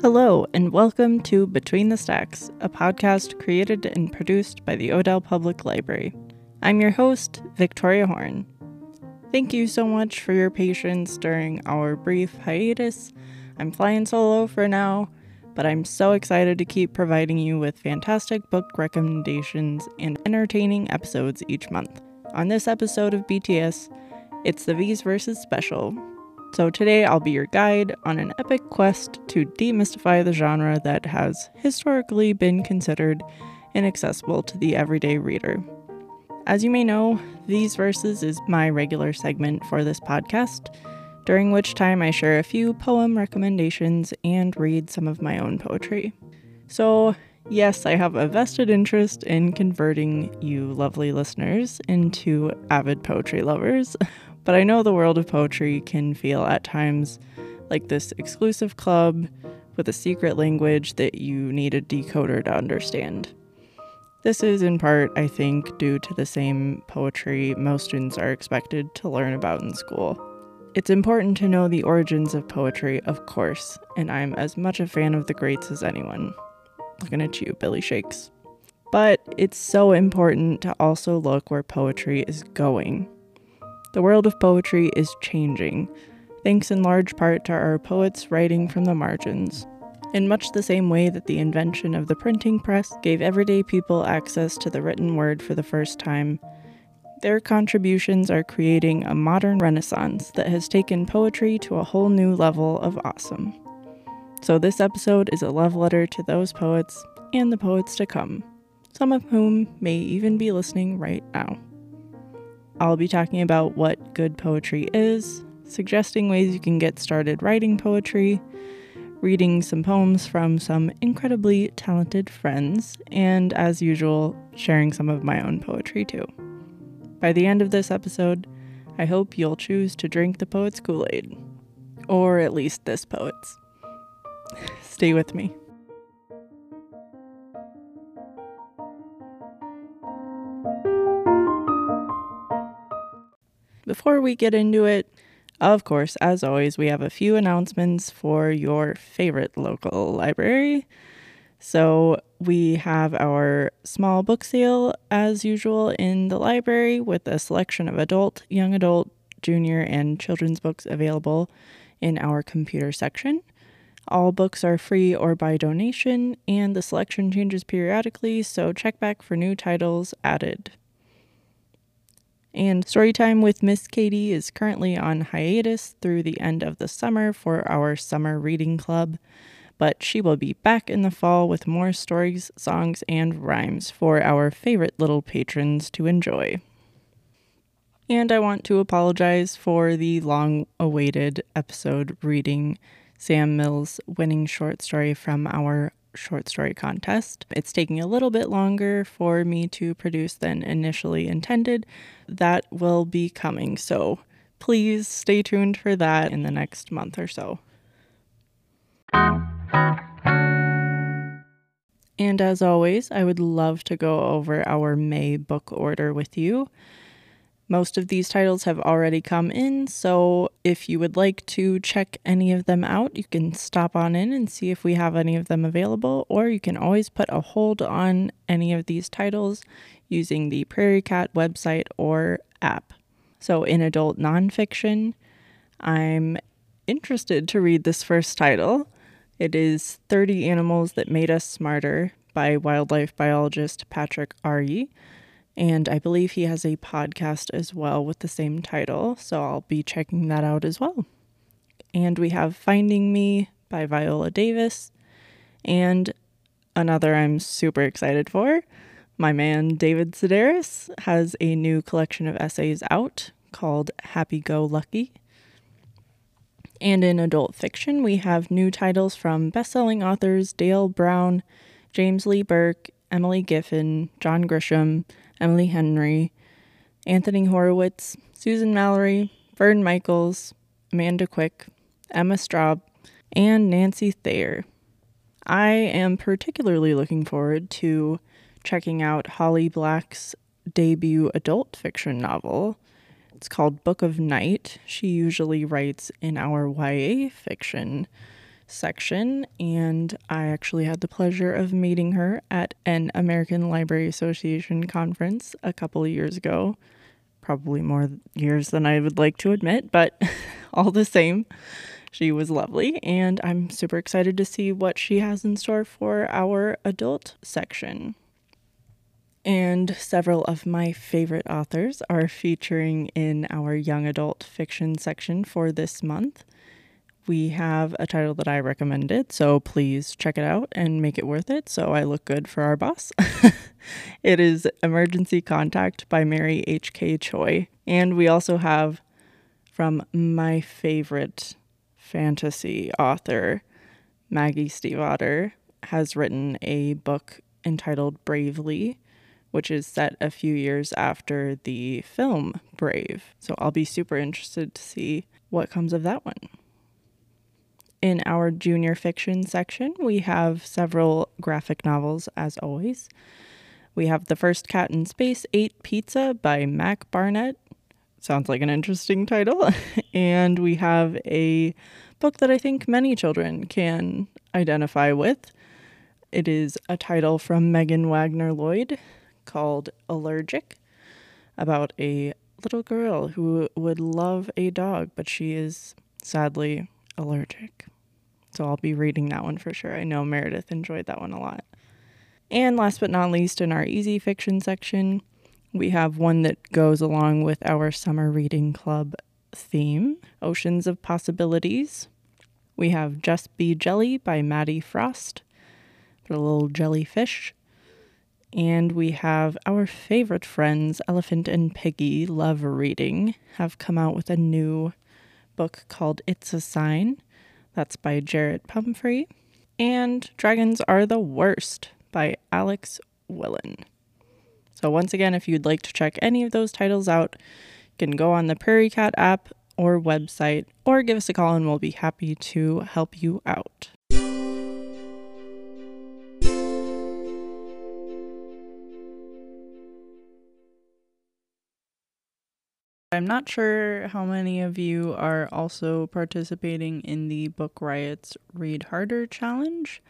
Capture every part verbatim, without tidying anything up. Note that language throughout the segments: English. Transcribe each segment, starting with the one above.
Hello, and welcome to Between the Stacks, a podcast created and produced by the Odell Public Library. I'm your host, Victoria Horn. Thank you so much for your patience during our brief hiatus. I'm flying solo for now, but I'm so excited to keep providing you with fantastic book recommendations and entertaining episodes each month. On this episode of B T S, it's the V's Versus Special. So today I'll be your guide on an epic quest to demystify the genre that has historically been considered inaccessible to the everyday reader. As you may know, These Verses is my regular segment for this podcast, during which time I share a few poem recommendations and read some of my own poetry. So yes, I have a vested interest in converting you lovely listeners into avid poetry lovers, but I know the world of poetry can feel at times like this exclusive club with a secret language that you need a decoder to understand. This is in part, I think, due to the same poetry most students are expected to learn about in school. It's important to know the origins of poetry, of course, and I'm as much a fan of the greats as anyone. Looking at you, Billy Shakes. But it's so important to also look where poetry is going. The world of poetry is changing, thanks in large part to our poets writing from the margins. In much the same way that the invention of the printing press gave everyday people access to the written word for the first time, their contributions are creating a modern renaissance that has taken poetry to a whole new level of awesome. So this episode is a love letter to those poets and the poets to come, some of whom may even be listening right now. I'll be talking about what good poetry is, suggesting ways you can get started writing poetry, reading some poems from some incredibly talented friends, and as usual, sharing some of my own poetry too. By the end of this episode, I hope you'll choose to drink the poet's Kool-Aid, or at least this poet's. Stay with me. Before we get into it, of course, as always, we have a few announcements for your favorite local library. So we have our small book sale, as usual, in the library with a selection of adult, young adult, junior, and children's books available in our computer section. All books are free or by donation, and the selection changes periodically, so check back for new titles added. And Storytime with Miss Katie is currently on hiatus through the end of the summer for our summer reading club, but she will be back in the fall with more stories, songs, and rhymes for our favorite little patrons to enjoy. And I want to apologize for the long-awaited episode reading Sam Mills' winning short story from our short story contest. It's taking a little bit longer for me to produce than initially intended. That will be coming, so please stay tuned for that in the next month or so. And as always, I would love to go over our May book order with you. Most of these titles have already come in, so if you would like to check any of them out, you can stop on in and see if we have any of them available, or you can always put a hold on any of these titles using the Prairie Cat website or app. So in adult nonfiction, I'm interested to read this first title. It is thirty Animals That Made Us Smarter by wildlife biologist Patrick Aryee. And I believe he has a podcast as well with the same title, so I'll be checking that out as well. And we have Finding Me by Viola Davis, and another I'm super excited for. My man David Sedaris has a new collection of essays out called Happy Go Lucky. And in adult fiction, we have new titles from bestselling authors Dale Brown, James Lee Burke, Emily Giffin, John Grisham, Emily Henry, Anthony Horowitz, Susan Mallory, Vern Michaels, Amanda Quick, Emma Straub, and Nancy Thayer. I am particularly looking forward to checking out Holly Black's debut adult fiction novel. It's called Book of Night. She usually writes in our Y A fiction section, and I actually had the pleasure of meeting her at an American Library Association conference a couple of years ago. Probably more years than I would like to admit, but all the same, she was lovely, and I'm super excited to see what she has in store for our adult section. And several of my favorite authors are featuring in our young adult fiction section for this month. We have a title that I recommended, so please check it out and make it worth it so I look good for our boss. It is Emergency Contact by Mary H K Choi. And we also have from my favorite fantasy author, Maggie Stiefvater, has written a book entitled Bravely, which is set a few years after the film Brave. So I'll be super interested to see what comes of that one. In our junior fiction section, we have several graphic novels, as always. We have The First Cat in Space Ate Pizza by Mac Barnett. Sounds like an interesting title. And we have a book that I think many children can identify with. It is a title from Megan Wagner-Lloyd called Allergic, about a little girl who would love a dog, but she is sadly allergic. So I'll be reading that one for sure. I know Meredith enjoyed that one a lot. And last but not least, in our easy fiction section, we have one that goes along with our summer reading club theme, Oceans of Possibilities. We have Just Be Jelly by Maddie Frost, the little jellyfish. And we have our favorite friends, Elephant and Piggy Love Reading, have come out with a new book called It's a Sign. That's by Jarrett Pumphrey. And Dragons Are the Worst by Alex Willen. So once again, if you'd like to check any of those titles out, you can go on the Prairie Cat app or website, or give us a call and we'll be happy to help you out. I'm not sure how many of you are also participating in the Book Riot's Read Harder Challenge,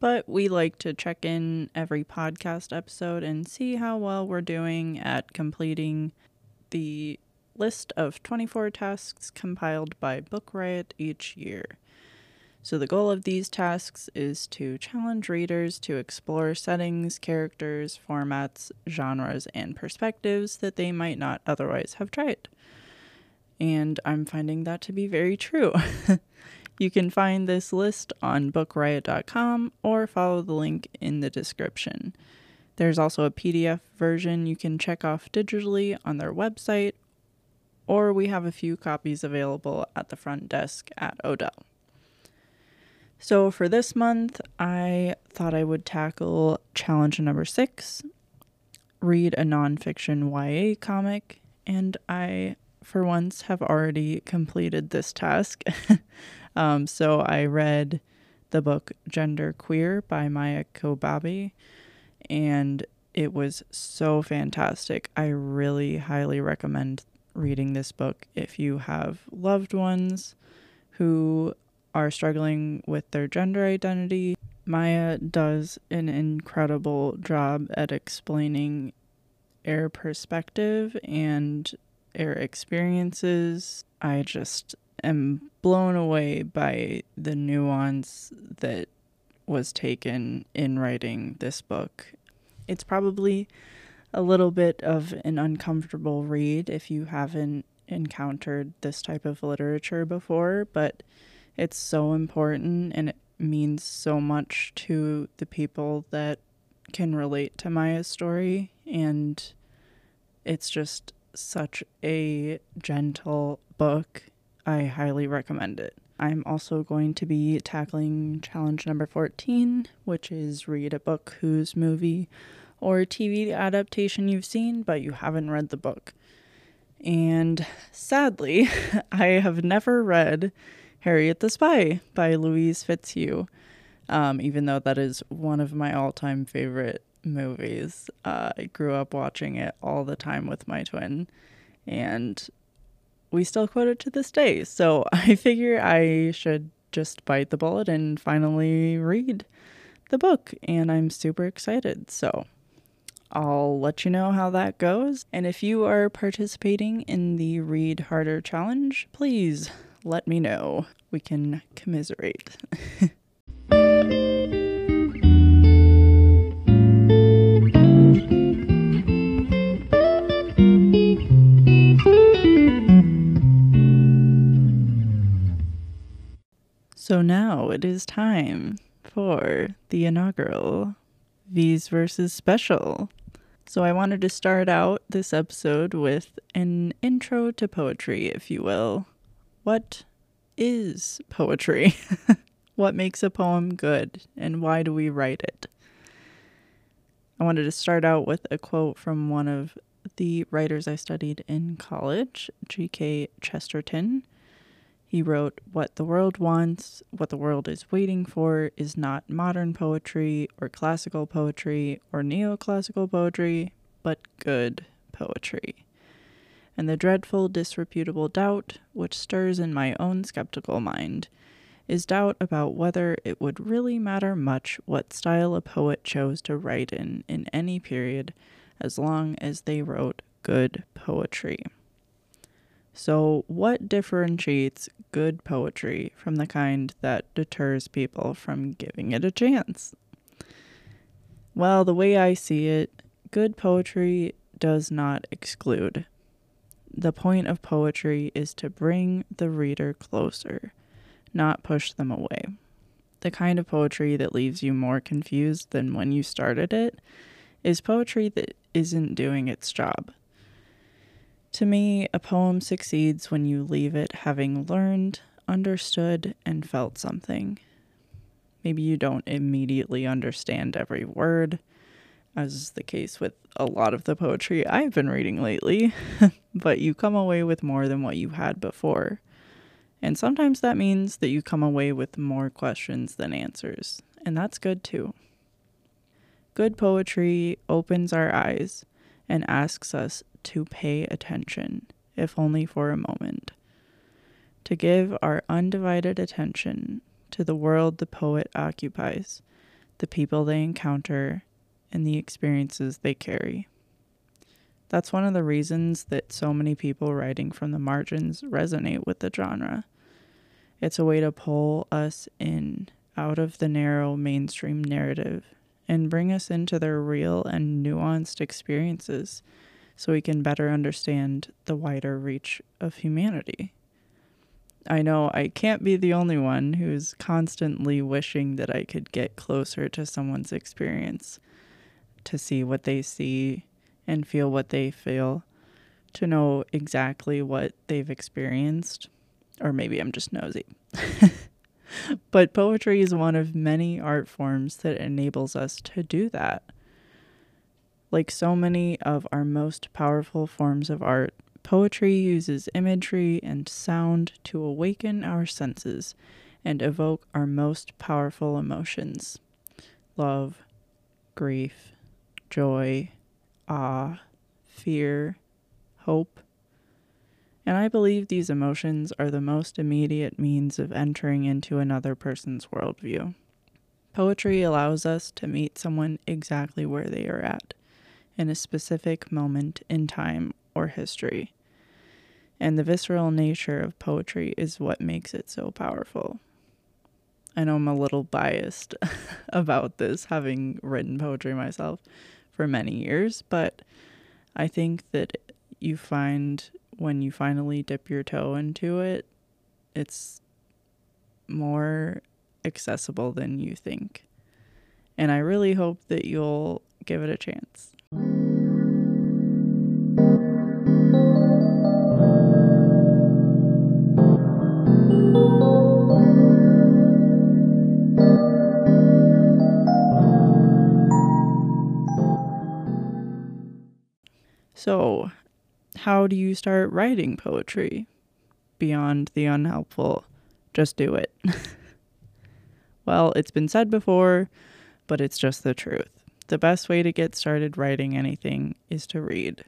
but we like to check in every podcast episode and see how well we're doing at completing the list of twenty-four tasks compiled by Book Riot each year. So the goal of these tasks is to challenge readers to explore settings, characters, formats, genres, and perspectives that they might not otherwise have tried. And I'm finding that to be very true. You can find this list on book riot dot com or follow the link in the description. There's also a P D F version you can check off digitally on their website, or we have a few copies available at the front desk at Odell. So for this month, I thought I would tackle challenge number six, read a nonfiction Y A comic, and I, for once, have already completed this task. um, so I read the book Gender Queer by Maia Kobabe, and it was so fantastic. I really highly recommend reading this book if you have loved ones who are struggling with their gender identity. Maia does an incredible job at explaining our perspective and our experiences. I just am blown away by the nuance that was taken in writing this book. It's probably a little bit of an uncomfortable read if you haven't encountered this type of literature before, but it's so important, and it means so much to the people that can relate to Maia's story, and it's just such a gentle book. I highly recommend it. I'm also going to be tackling challenge number fourteen, which is read a book whose movie or T V adaptation you've seen, but you haven't read the book. And sadly, I have never read Harriet the Spy by Louise Fitzhugh, um, even though that is one of my all-time favorite movies. Uh, I grew up watching it all the time with my twin, and we still quote it to this day, so I figure I should just bite the bullet and finally read the book. And I'm super excited. So I'll let you know how that goes. And if you are participating in the Read Harder Challenge, please let me know. We can commiserate. So now it is time for the inaugural V's Versus Special. So I wanted to start out this episode with an intro to poetry, if you will. What is poetry? What makes a poem good, and why do we write it? I wanted to start out with a quote from one of the writers I studied in college, G K Chesterton. He wrote, "What the world wants, what the world is waiting for, is not modern poetry or classical poetry or neoclassical poetry, but good poetry. And the dreadful, disreputable doubt, which stirs in my own skeptical mind, is doubt about whether it would really matter much what style a poet chose to write in in any period, as long as they wrote good poetry." So what differentiates good poetry from the kind that deters people from giving it a chance? Well, the way I see it, good poetry does not exclude. The point of poetry is to bring the reader closer, not push them away. The kind of poetry that leaves you more confused than when you started it is poetry that isn't doing its job. To me, a poem succeeds when you leave it having learned, understood, and felt something. Maybe you don't immediately understand every word, as is the case with a lot of the poetry I've been reading lately, but you come away with more than what you had before. And sometimes that means that you come away with more questions than answers, and that's good too. Good poetry opens our eyes and asks us to pay attention, if only for a moment, to give our undivided attention to the world the poet occupies, the people they encounter, and the experiences they carry. That's one of the reasons that so many people writing from the margins resonate with the genre. It's a way to pull us in, out of the narrow mainstream narrative, and bring us into their real and nuanced experiences, so we can better understand the wider reach of humanity. I know I can't be the only one who's constantly wishing that I could get closer to someone's experience, to see what they see and feel what they feel, to know exactly what they've experienced. Or maybe I'm just nosy. But poetry is one of many art forms that enables us to do that. Like so many of our most powerful forms of art, poetry uses imagery and sound to awaken our senses and evoke our most powerful emotions: love, grief, joy, awe, fear, hope. And I believe these emotions are the most immediate means of entering into another person's worldview. Poetry allows us to meet someone exactly where they are at, in a specific moment in time or history. And the visceral nature of poetry is what makes it so powerful. I know I'm a little biased about this, having written poetry myself for many years, but I think that you find when you finally dip your toe into it, it's more accessible than you think. And I really hope that you'll give it a chance. So, how do you start writing poetry? Beyond the unhelpful, just do it. Well, it's been said before, but it's just the truth. The best way to get started writing anything is to read.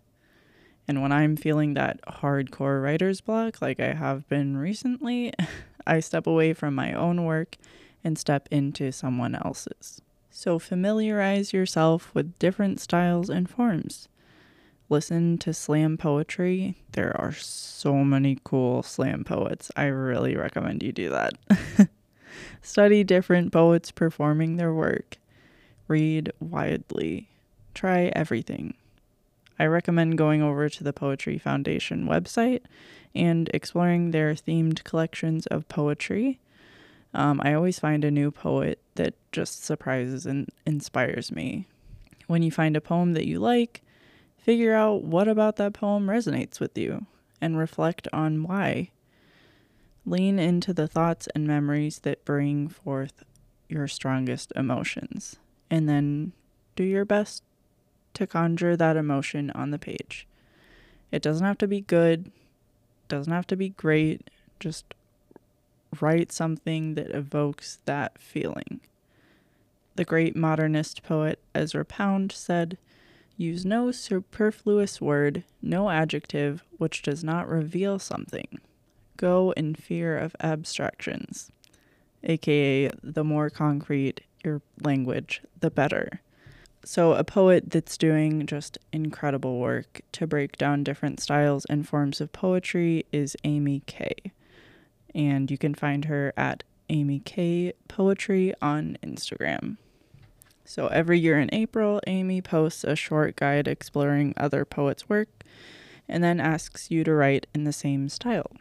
And when I'm feeling that hardcore writer's block like I have been recently, I step away from my own work and step into someone else's. So familiarize yourself with different styles and forms. Listen to slam poetry. There are so many cool slam poets. I really recommend you do that. Study different poets performing their work. Read widely. Try everything. I recommend going over to the Poetry Foundation website and exploring their themed collections of poetry. Um, I always find a new poet that just surprises and inspires me. When you find a poem that you like, figure out what about that poem resonates with you and reflect on why. Lean into the thoughts and memories that bring forth your strongest emotions, and then do your best to conjure that emotion on the page. It doesn't have to be good, doesn't have to be great, just write something that evokes that feeling. The great modernist poet Ezra Pound said, "Use no superfluous word, no adjective, which does not reveal something. Go in fear of abstractions," aka the more concrete your language, the better. So a poet that's doing just incredible work to break down different styles and forms of poetry is Amy K. And you can find her at Amy K Poetry on Instagram. So every year in April, Amy posts a short guide exploring other poets' work and then asks you to write in the same style.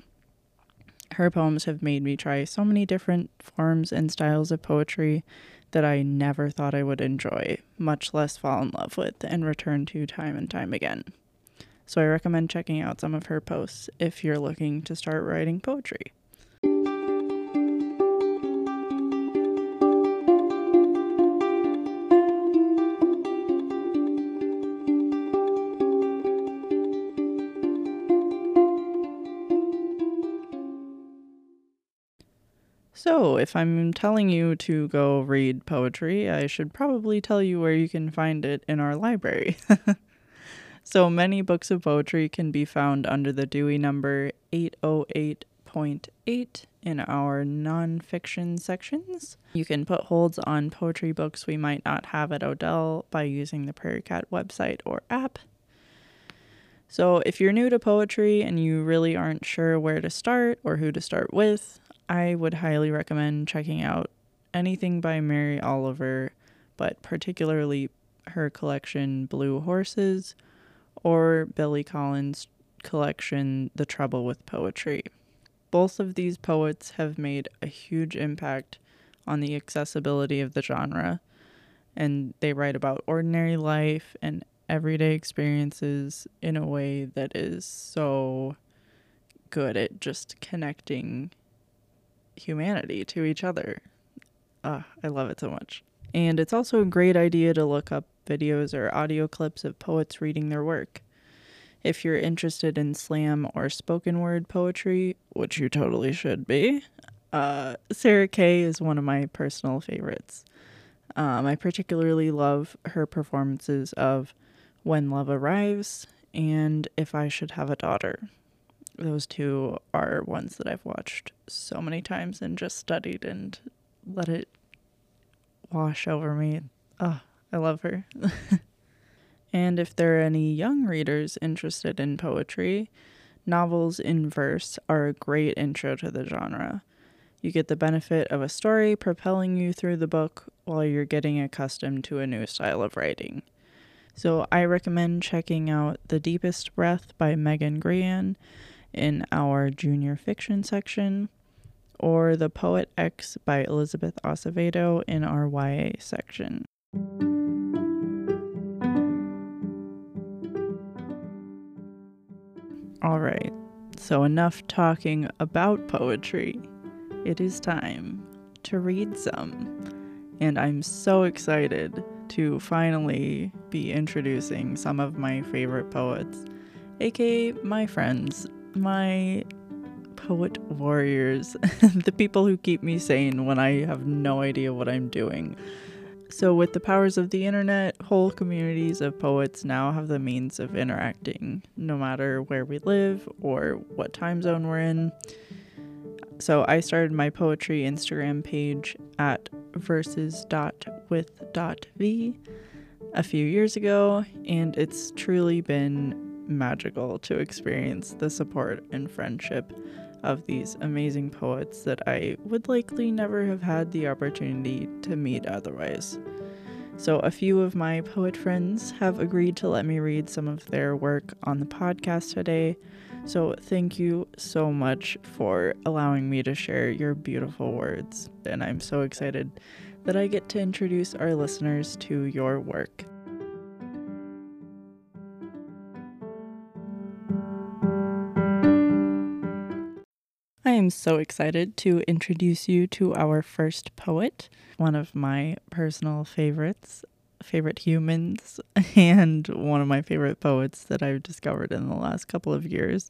Her poems have made me try so many different forms and styles of poetry that I never thought I would enjoy, much less fall in love with and return to time and time again. So I recommend checking out some of her posts if you're looking to start writing poetry. So, if I'm telling you to go read poetry, I should probably tell you where you can find it in our library. So, many books of poetry can be found under the Dewey number eight oh eight point eight in our nonfiction sections. You can put holds on poetry books we might not have at Odell by using the Prairie Cat website or app. So, if you're new to poetry and you really aren't sure where to start or who to start with, I would highly recommend checking out anything by Mary Oliver, but particularly her collection Blue Horses or Billy Collins' collection The Trouble with Poetry. Both of these poets have made a huge impact on the accessibility of the genre, and they write about ordinary life and everyday experiences in a way that is so good at just connecting humanity to each other. Uh, I love it so much. And it's also a great idea to look up videos or audio clips of poets reading their work. If you're interested in slam or spoken word poetry, which you totally should be, uh, Sarah Kay is one of my personal favorites. Um, I particularly love her performances of When Love Arrives and If I Should Have a Daughter. Those two are ones that I've watched so many times and just studied and let it wash over me. Oh, I love her. And if there are any young readers interested in poetry, novels in verse are a great intro to the genre. You get the benefit of a story propelling you through the book while you're getting accustomed to a new style of writing. So I recommend checking out The Deepest Breath by Megan Green in our junior fiction section, or The Poet X by Elizabeth Acevedo in our Y A section. All right, so enough talking about poetry. It is time to read some, and I'm so excited to finally be introducing some of my favorite poets, aka my friends, my poet warriors, the people who keep me sane when I have no idea what I'm doing. So with the powers of the internet, whole communities of poets now have the means of interacting, no matter where we live or what time zone we're in. So I started my poetry Instagram page at verses dot with dot v a few years ago, and it's truly been magical to experience the support and friendship of these amazing poets that I would likely never have had the opportunity to meet otherwise. So a few of my poet friends have agreed to let me read some of their work on the podcast today. So thank you so much for allowing me to share your beautiful words. And I'm so excited that I get to introduce our listeners to your work. I am so excited to introduce you to our first poet, one of my personal favorites, favorite humans, and one of my favorite poets that I've discovered in the last couple of years.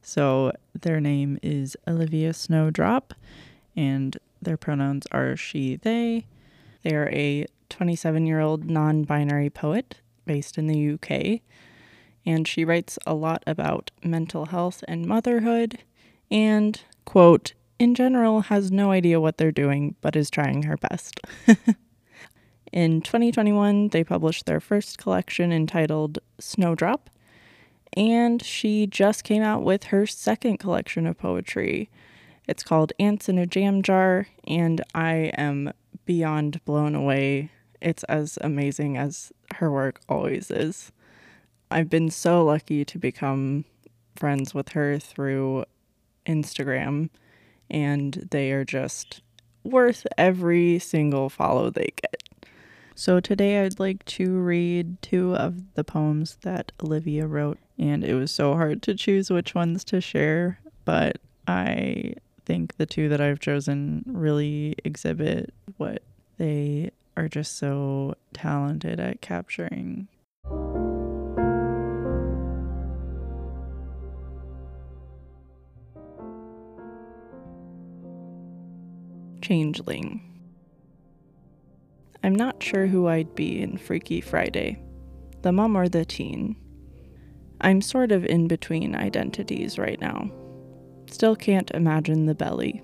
So their name is Olivia Snowdrop, and their pronouns are she, they. They are a twenty-seven-year-old non-binary poet based in the U K, and she writes a lot about mental health and motherhood, and, quote, in general has no idea what they're doing, but is trying her best. In twenty twenty-one, they published their first collection entitled Snowdrop, and she just came out with her second collection of poetry. It's called Ants in a Jam Jar, and I am beyond blown away. It's as amazing as her work always is. I've been so lucky to become friends with her through Instagram, and they are just worth every single follow they get. So today I'd like to read two of the poems that Olivia wrote, and it was so hard to choose which ones to share, but I think the two that I've chosen really exhibit what they are just so talented at capturing. Changeling. I'm not sure who I'd be in Freaky Friday, the mum or the teen. I'm sort of in between identities right now. Still can't imagine the belly,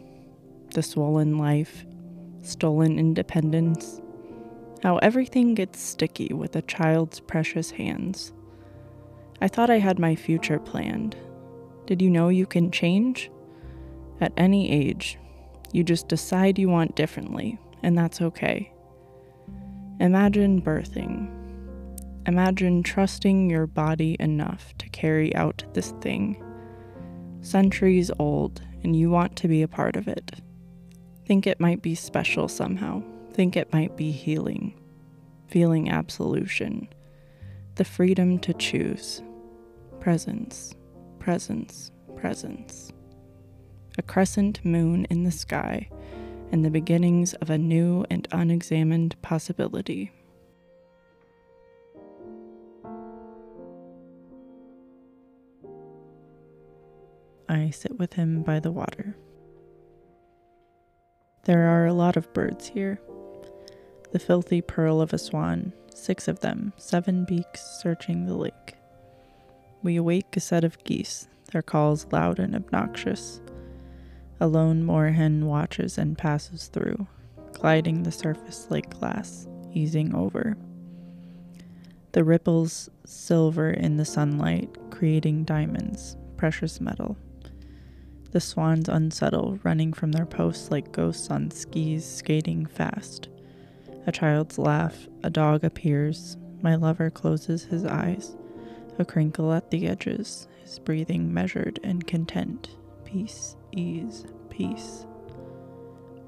the swollen life, stolen independence, how everything gets sticky with a child's precious hands. I thought I had my future planned. Did you know you can change? At any age, you just decide you want differently, and that's okay. Imagine birthing. Imagine trusting your body enough to carry out this thing. Centuries old, and you want to be a part of it. Think it might be special somehow. Think it might be healing. Feeling absolution. The freedom to choose. Presence, presence, presence. A crescent moon in the sky, and the beginnings of a new and unexamined possibility. I sit with him by the water. There are a lot of birds here. The filthy pearl of a swan, six of them, seven beaks searching the lake. We awake a set of geese, their calls loud and obnoxious. A lone moorhen watches and passes through, gliding the surface like glass, easing over. The ripples silver in the sunlight, creating diamonds, precious metal. The swans unsettle, running from their posts like ghosts on skis, skating fast. A child's laugh, a dog appears, my lover closes his eyes, a crinkle at the edges, his breathing measured and content, peace. Ease, peace.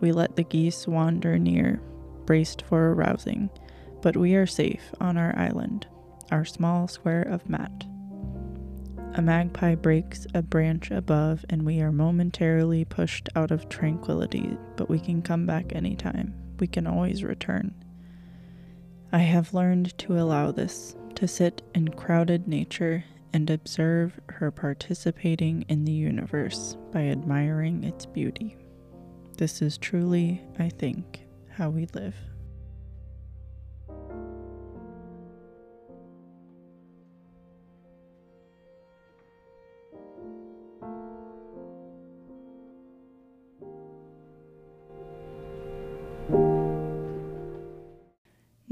We let the geese wander near, braced for a rousing, but we are safe on our island, our small square of mat. A magpie breaks a branch above, and we are momentarily pushed out of tranquility, but we can come back anytime. We can always return. I have learned to allow this, to sit in crowded nature and observe her participating in the universe by admiring its beauty. This is truly, I think, how we live.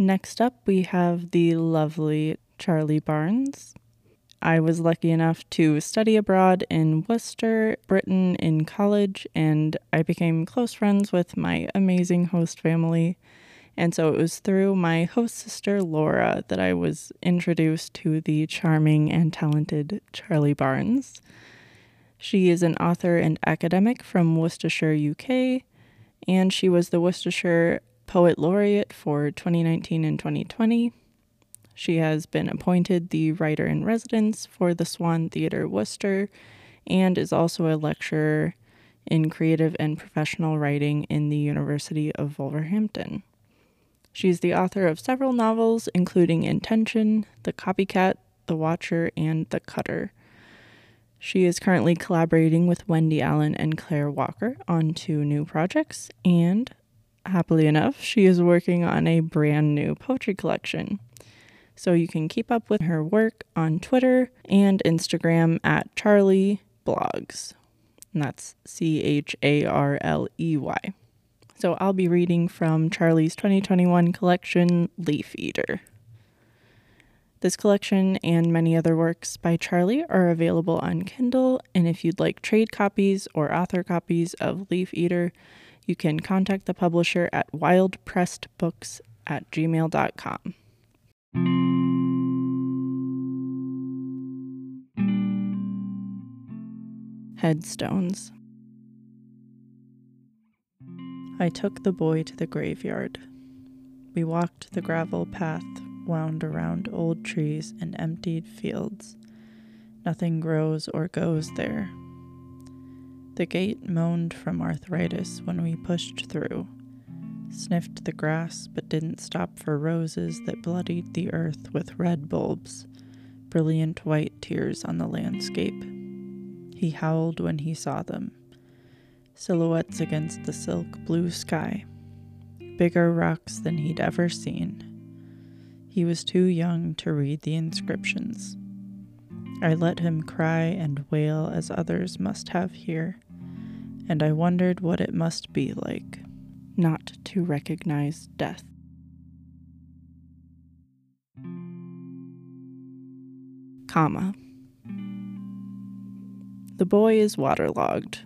Next up, we have the lovely Charlie Barnes. I was lucky enough to study abroad in Worcester, Britain, in college, and I became close friends with my amazing host family. And so it was through my host sister, Laura, that I was introduced to the charming and talented Charlie Barnes. She is an author and academic from Worcestershire, U K, and she was the Worcestershire Poet Laureate for twenty nineteen and twenty twenty. She has been appointed the Writer-in-Residence for the Swan Theatre Worcester and is also a lecturer in creative and professional writing in the University of Wolverhampton. She's the author of several novels, including Intention, The Copycat, The Watcher, and The Cutter. She is currently collaborating with Wendy Allen and Claire Walker on two new projects, and happily enough, she is working on a brand new poetry collection. So you can keep up with her work on Twitter and Instagram at Charlie Blogs. And that's C H A R L E Y. So I'll be reading from Charlie's twenty twenty-one collection, Leaf Eater. This collection and many other works by Charlie are available on Kindle, and if you'd like trade copies or author copies of Leaf Eater, you can contact the publisher at wildpressedbooks at gmail dot com. Headstones. I took the boy to the graveyard. We walked the gravel path, wound around old trees and emptied fields. Nothing grows or goes there. The gate moaned from arthritis when we pushed through. Sniffed the grass but didn't stop for roses that bloodied the earth with red bulbs, brilliant white tears on the landscape. He howled when he saw them. Silhouettes against the silk blue sky. Bigger rocks than he'd ever seen. He was too young to read the inscriptions. I let him cry and wail as others must have here, and I wondered what it must be like not to recognize death. Comma. The boy is waterlogged.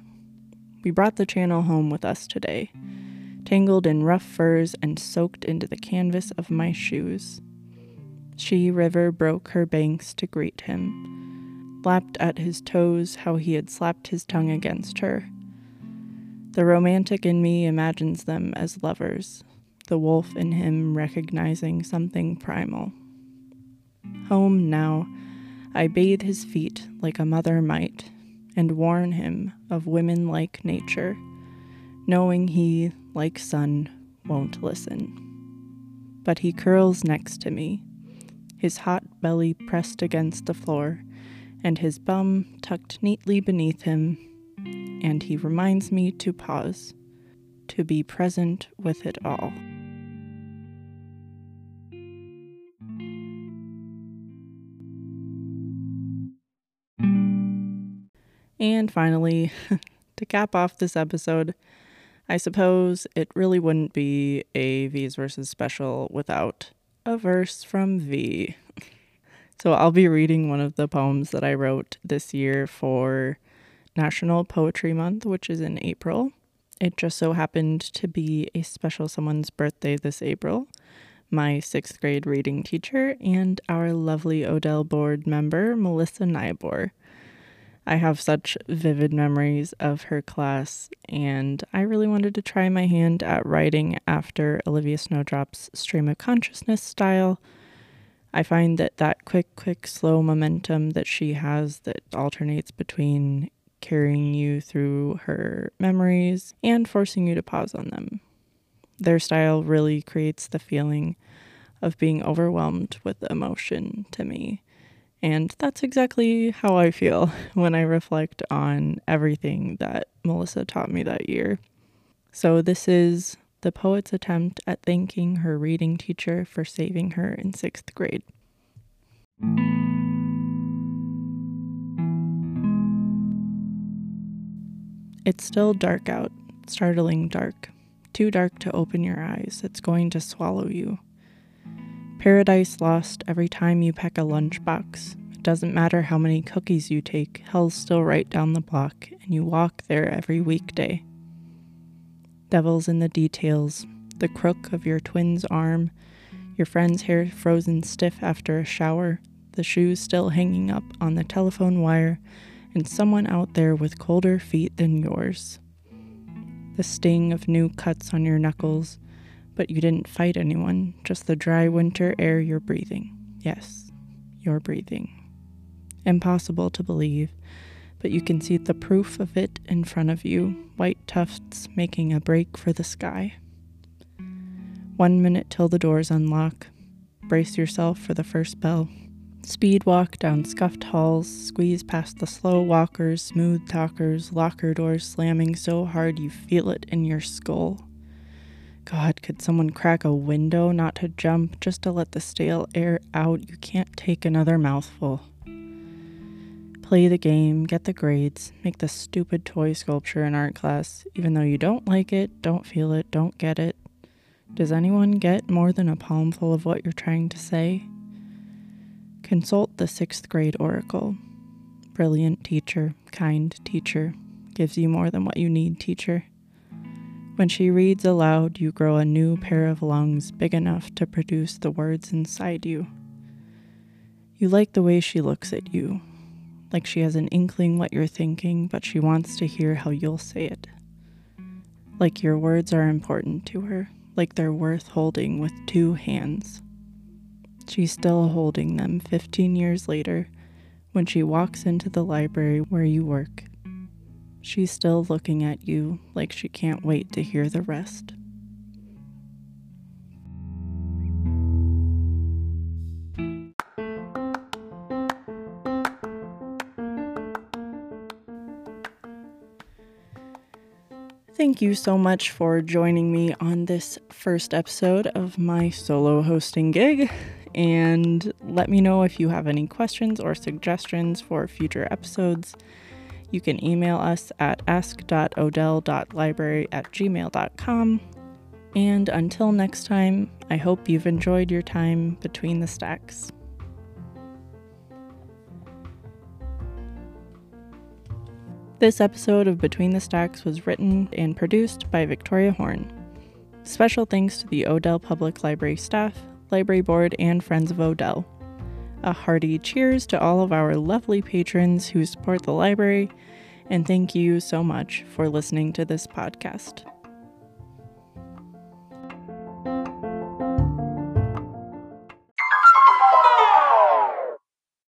We brought the channel home with us today, tangled in rough furs and soaked into the canvas of my shoes. She river broke her banks to greet him, lapped at his toes how he had slapped his tongue against her. The romantic in me imagines them as lovers, the wolf in him recognizing something primal. Home now, I bathe his feet like a mother might, and warn him of women-like nature, knowing he, like sun, won't listen. But he curls next to me, his hot belly pressed against the floor, and his bum tucked neatly beneath him, and he reminds me to pause, to be present with it all. And finally, to cap off this episode, I suppose it really wouldn't be a V's Versus special without a verse from V. So I'll be reading one of the poems that I wrote this year for National Poetry Month, which is in April. It just so happened to be a special someone's birthday this April, my sixth grade reading teacher and our lovely Odell board member, Melissa Nyborg. I have such vivid memories of her class, and I really wanted to try my hand at writing after Olivia Snowdrop's stream of consciousness style. I find that that quick, quick, slow momentum that she has that alternates between carrying you through her memories and forcing you to pause on them. Their style really creates the feeling of being overwhelmed with emotion to me. And that's exactly how I feel when I reflect on everything that Melissa taught me that year. So this is the poet's attempt at thanking her reading teacher for saving her in sixth grade. It's still dark out, startling dark. Too dark to open your eyes. It's going to swallow you. Paradise lost every time you pack a lunchbox. It doesn't matter how many cookies you take, hell's still right down the block, and you walk there every weekday. Devil's in the details, the crook of your twin's arm, your friend's hair frozen stiff after a shower, the shoes still hanging up on the telephone wire, and someone out there with colder feet than yours. The sting of new cuts on your knuckles, but you didn't fight anyone, just the dry winter air you're breathing. Yes, you're breathing. Impossible to believe, but you can see the proof of it in front of you, white tufts making a break for the sky. One minute till the doors unlock. Brace yourself for the first bell. Speed walk down scuffed halls, squeeze past the slow walkers, smooth talkers, locker doors slamming so hard you feel it in your skull. God, could someone crack a window, not to jump, just to let the stale air out? You can't take another mouthful. Play the game, get the grades, make the stupid toy sculpture in art class, even though you don't like it, don't feel it, don't get it. Does anyone get more than a palmful of what you're trying to say? Consult the sixth grade oracle. Brilliant teacher, kind teacher, gives you more than what you need teacher. When she reads aloud, you grow a new pair of lungs big enough to produce the words inside you. You like the way she looks at you, like she has an inkling what you're thinking, but she wants to hear how you'll say it. Like your words are important to her, like they're worth holding with two hands. She's still holding them fifteen years later when she walks into the library where you work. She's still looking at you like she can't wait to hear the rest. Thank you so much for joining me on this first episode of my solo hosting gig. And let me know if you have any questions or suggestions for future episodes. You can email us at ask dot odell dot library at gmail dot com. And until next time, I hope you've enjoyed your time between the stacks. This episode of Between the Stacks was written and produced by Victoria Horn. Special thanks to the Odell Public Library staff, Library Board, and Friends of Odell. A hearty cheers to all of our lovely patrons who support the library, and thank you so much for listening to this podcast.